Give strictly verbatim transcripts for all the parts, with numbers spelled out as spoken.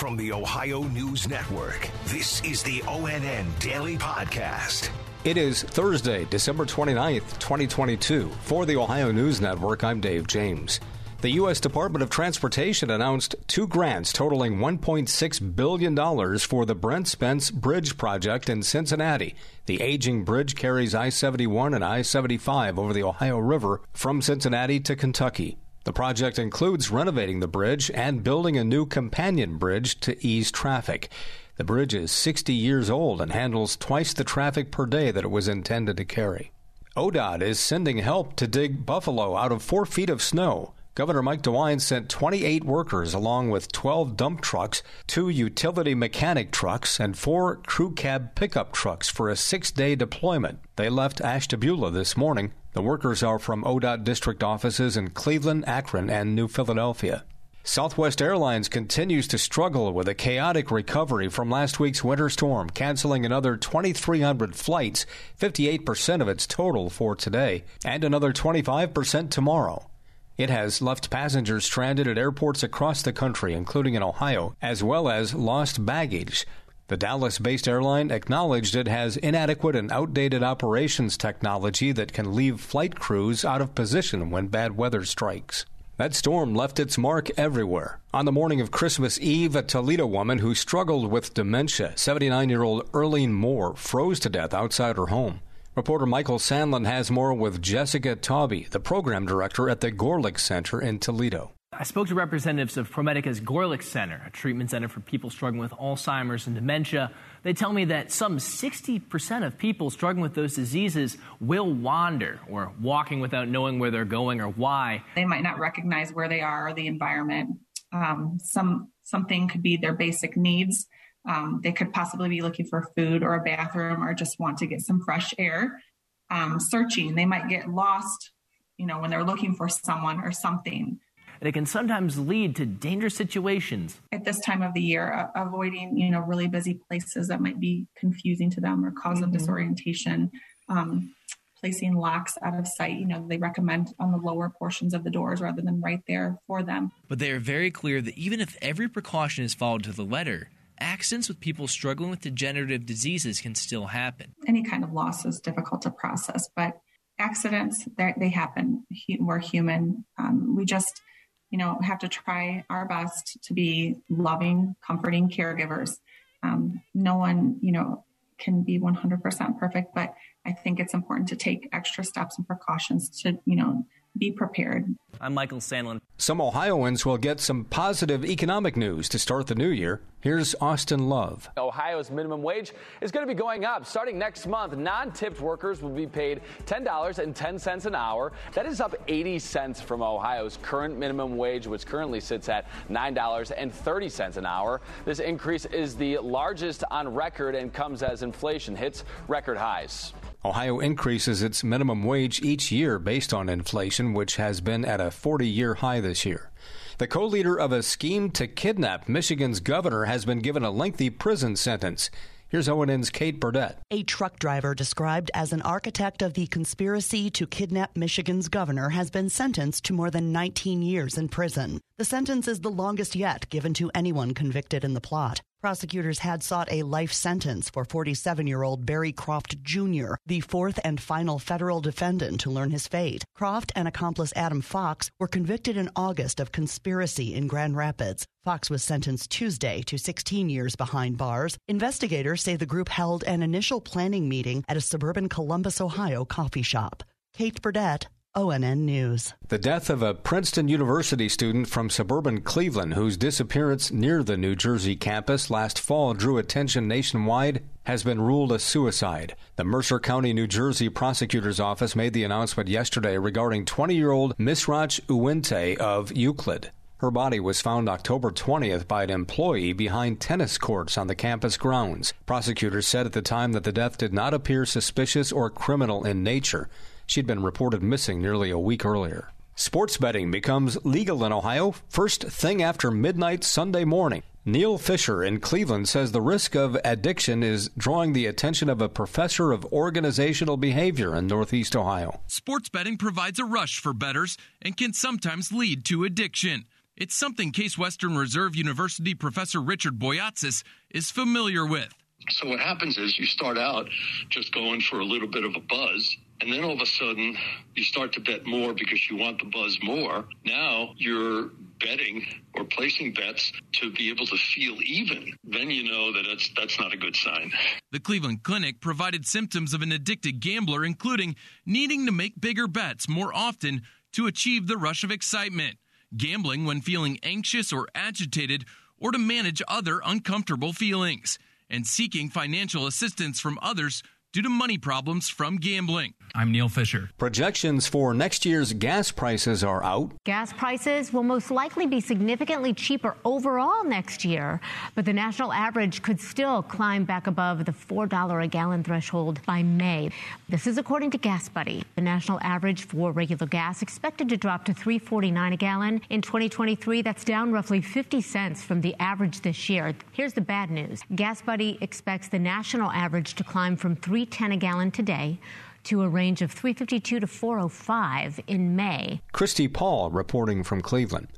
From the Ohio News Network, this is the O N N Daily Podcast. It is Thursday, December twenty-ninth, twenty twenty-two. For the Ohio News Network, I'm Dave James. The U S. Department of Transportation announced two grants totaling one point six billion dollars for the Brent Spence Bridge project in Cincinnati. The aging bridge carries I seventy-one and I seventy-five over the Ohio River from Cincinnati to Kentucky. The project includes renovating the bridge and building a new companion bridge to ease traffic. The bridge is sixty years old and handles twice the traffic per day that it was intended to carry. O D O T is sending help to dig buffalo out of four feet of snow. Governor Mike DeWine sent twenty-eight workers along with twelve dump trucks, two utility mechanic trucks, and four crew cab pickup trucks for a six-day deployment. They left Ashtabula this morning. The workers are from O D O T district offices in Cleveland, Akron, and New Philadelphia. Southwest Airlines continues to struggle with a chaotic recovery from last week's winter storm, canceling another twenty-three hundred flights, fifty-eight percent of its total for today, and another twenty-five percent tomorrow. It has left passengers stranded at airports across the country, including in Ohio, as well as lost baggage. The Dallas-based airline acknowledged it has inadequate and outdated operations technology that can leave flight crews out of position when bad weather strikes. That storm left its mark everywhere. On the morning of Christmas Eve, a Toledo woman who struggled with dementia, seventy-nine-year-old Earlene Moore, froze to death outside her home. Reporter Michael Sandlin has more with Jessica Taube, the program director at the Gorlick Center in Toledo. I spoke to representatives of ProMedica's Gorlick Center, a treatment center for people struggling with Alzheimer's and dementia. They tell me that some sixty percent of people struggling with those diseases will wander or walking without knowing where they're going or why. They might not recognize where they are or the environment. Um, some something could be their basic needs. Um, they could possibly be looking for food or a bathroom or just want to get some fresh air. Um, searching, they might get lost, you know, when they're looking for someone or something. And it can sometimes lead to dangerous situations. At this time of the year, uh, avoiding, you know, really busy places that might be confusing to them or cause mm-hmm. them disorientation. Um, placing locks out of sight, you know, they recommend on the lower portions of the doors rather than right there for them. But they are very clear that even if every precaution is followed to the letter, accidents with people struggling with degenerative diseases can still happen. Any kind of loss is difficult to process, but accidents, they happen. We're human. Um, we just, you know, have to try our best to be loving, comforting caregivers. Um, no one, you know, can be one hundred percent perfect, but I think it's important to take extra steps and precautions to, you know, be prepared. I'm Michael Sandlin. Some Ohioans will get some positive economic news to start the new year. Here's Austin Love. Ohio's minimum wage is going to be going up. Starting next month, non-tipped workers will be paid ten dollars and ten cents an hour. That is up eighty cents from Ohio's current minimum wage, which currently sits at nine dollars and thirty cents an hour. This increase is the largest on record and comes as inflation hits record highs. Ohio increases its minimum wage each year based on inflation, which has been at a forty-year high this year. The co-leader of a scheme to kidnap Michigan's governor has been given a lengthy prison sentence. Here's O N N's Kate Burdett. A truck driver described as an architect of the conspiracy to kidnap Michigan's governor has been sentenced to more than nineteen years in prison. The sentence is the longest yet given to anyone convicted in the plot. Prosecutors had sought a life sentence for forty-seven-year-old Barry Croft Junior, the fourth and final federal defendant to learn his fate. Croft and accomplice Adam Fox were convicted in August of conspiracy in Grand Rapids. Fox was sentenced Tuesday to sixteen years behind bars. Investigators say the group held an initial planning meeting at a suburban Columbus, Ohio coffee shop. Kate Burdett, O N N News. The death of a Princeton University student from suburban Cleveland whose disappearance near the New Jersey campus last fall drew attention nationwide has been ruled a suicide. The Mercer County, New Jersey prosecutor's office made the announcement yesterday regarding twenty-year-old Misrach Uwente of Euclid. Her body was found October twentieth by an employee behind tennis courts on the campus grounds. Prosecutors said at the time that the death did not appear suspicious or criminal in nature. She'd been reported missing nearly a week earlier. Sports betting becomes legal in Ohio first thing after midnight Sunday morning. Neil Fisher in Cleveland says the risk of addiction is drawing the attention of a professor of organizational behavior in Northeast Ohio. Sports betting provides a rush for bettors and can sometimes lead to addiction. It's something Case Western Reserve University Professor Richard Boyatzis is familiar with. So what happens is you start out just going for a little bit of a buzz, and then all of a sudden you start to bet more because you want the buzz more. Now you're betting or placing bets to be able to feel even. Then you know that that's, that's not a good sign. The Cleveland Clinic provided symptoms of an addicted gambler, including needing to make bigger bets more often to achieve the rush of excitement, gambling when feeling anxious or agitated, or to manage other uncomfortable feelings, and seeking financial assistance from others due to money problems from gambling. I'm Neil Fisher. Projections for next year's gas prices are out. Gas prices will most likely be significantly cheaper overall next year, but the national average could still climb back above the four dollars a gallon threshold by May. This is according to GasBuddy. The national average for regular gas expected to drop to three forty-nine a gallon in twenty twenty-three. That's down roughly fifty cents from the average this year. Here's the bad news. GasBuddy expects the national average to climb from three ten a gallon today to a range of three fifty-two to four oh five in May. Christy Paul reporting from Cleveland.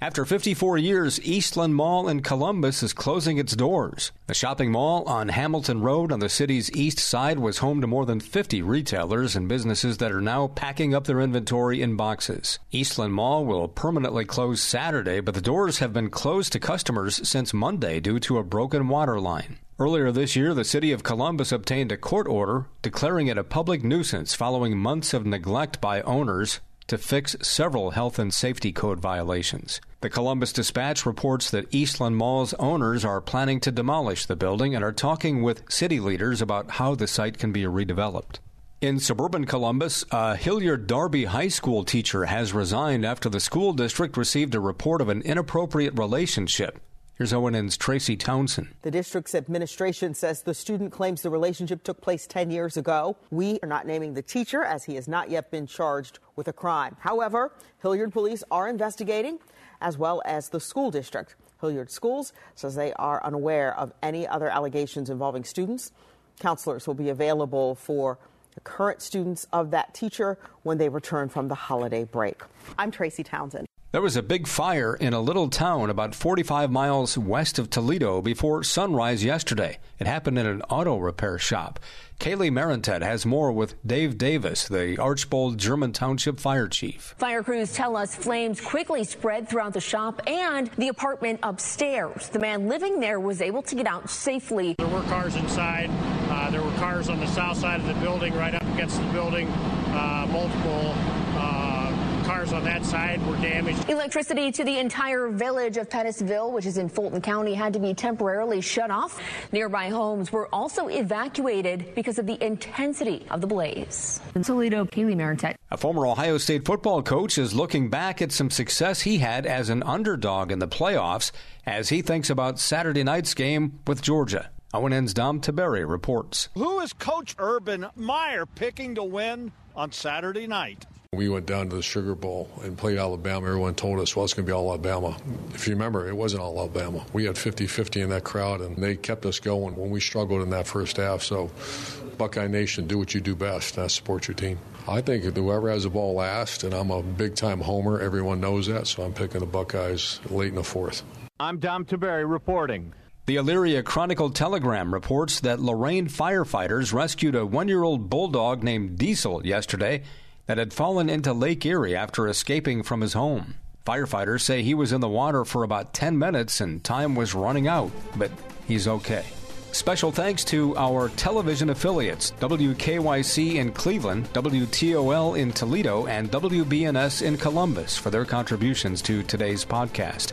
After fifty-four years, Eastland Mall in Columbus is closing its doors. The shopping mall on Hamilton Road on the city's east side was home to more than fifty retailers and businesses that are now packing up their inventory in boxes. Eastland Mall will permanently close Saturday, but the doors have been closed to customers since Monday due to a broken water line. Earlier this year, the city of Columbus obtained a court order declaring it a public nuisance following months of neglect by owners to fix several health and safety code violations. The Columbus Dispatch reports that Eastland Mall's owners are planning to demolish the building and are talking with city leaders about how the site can be redeveloped. In suburban Columbus, a Hilliard Darby High School teacher has resigned after the school district received a report of an inappropriate relationship. Here's O A N's Tracy Townsend. The district's administration says the student claims the relationship took place ten years ago. We are not naming the teacher as he has not yet been charged with a crime. However, Hilliard police are investigating, as well as the school district. Hilliard Schools says they are unaware of any other allegations involving students. Counselors will be available for the current students of that teacher when they return from the holiday break. I'm Tracy Townsend. There was a big fire in a little town about forty-five miles west of Toledo before sunrise yesterday. It happened in an auto repair shop. Kaylee Marentette has more with Dave Davis, the Archbold German Township fire chief. Fire crews tell us flames quickly spread throughout the shop and the apartment upstairs. The man living there was able to get out safely. There were cars inside. Uh, there were cars on the south side of the building, right up against the building, uh, multiple uh cars on that side were damaged. Electricity to the entire village of Pettisville, which is in Fulton County, had to be temporarily shut off. Nearby homes were also evacuated because of the intensity of the blaze. In Toledo, Kaylee Marentette. A former Ohio State football coach is looking back at some success he had as an underdog in the playoffs as he thinks about Saturday night's game with Georgia. O A N's Dom Taberi reports. Who is Coach Urban Meyer picking to win on Saturday night? We went down to the Sugar Bowl and played Alabama. Everyone told us, well, it's going to be all Alabama. If you remember, it wasn't all Alabama. We had fifty-fifty in that crowd, and they kept us going when we struggled in that first half. So, Buckeye Nation, do what you do best, and I support your team. I think whoever has the ball last, and I'm a big-time homer, everyone knows that, so I'm picking the Buckeyes late in the fourth. I'm Dom Taberi reporting. The Elyria Chronicle-Telegram reports that Lorraine firefighters rescued a one-year-old bulldog named Diesel yesterday that had fallen into Lake Erie after escaping from his home. Firefighters say he was in the water for about ten minutes and time was running out, but he's okay. Special thanks to our television affiliates, W K Y C in Cleveland, W T O L in Toledo, and W B N S in Columbus for their contributions to today's podcast.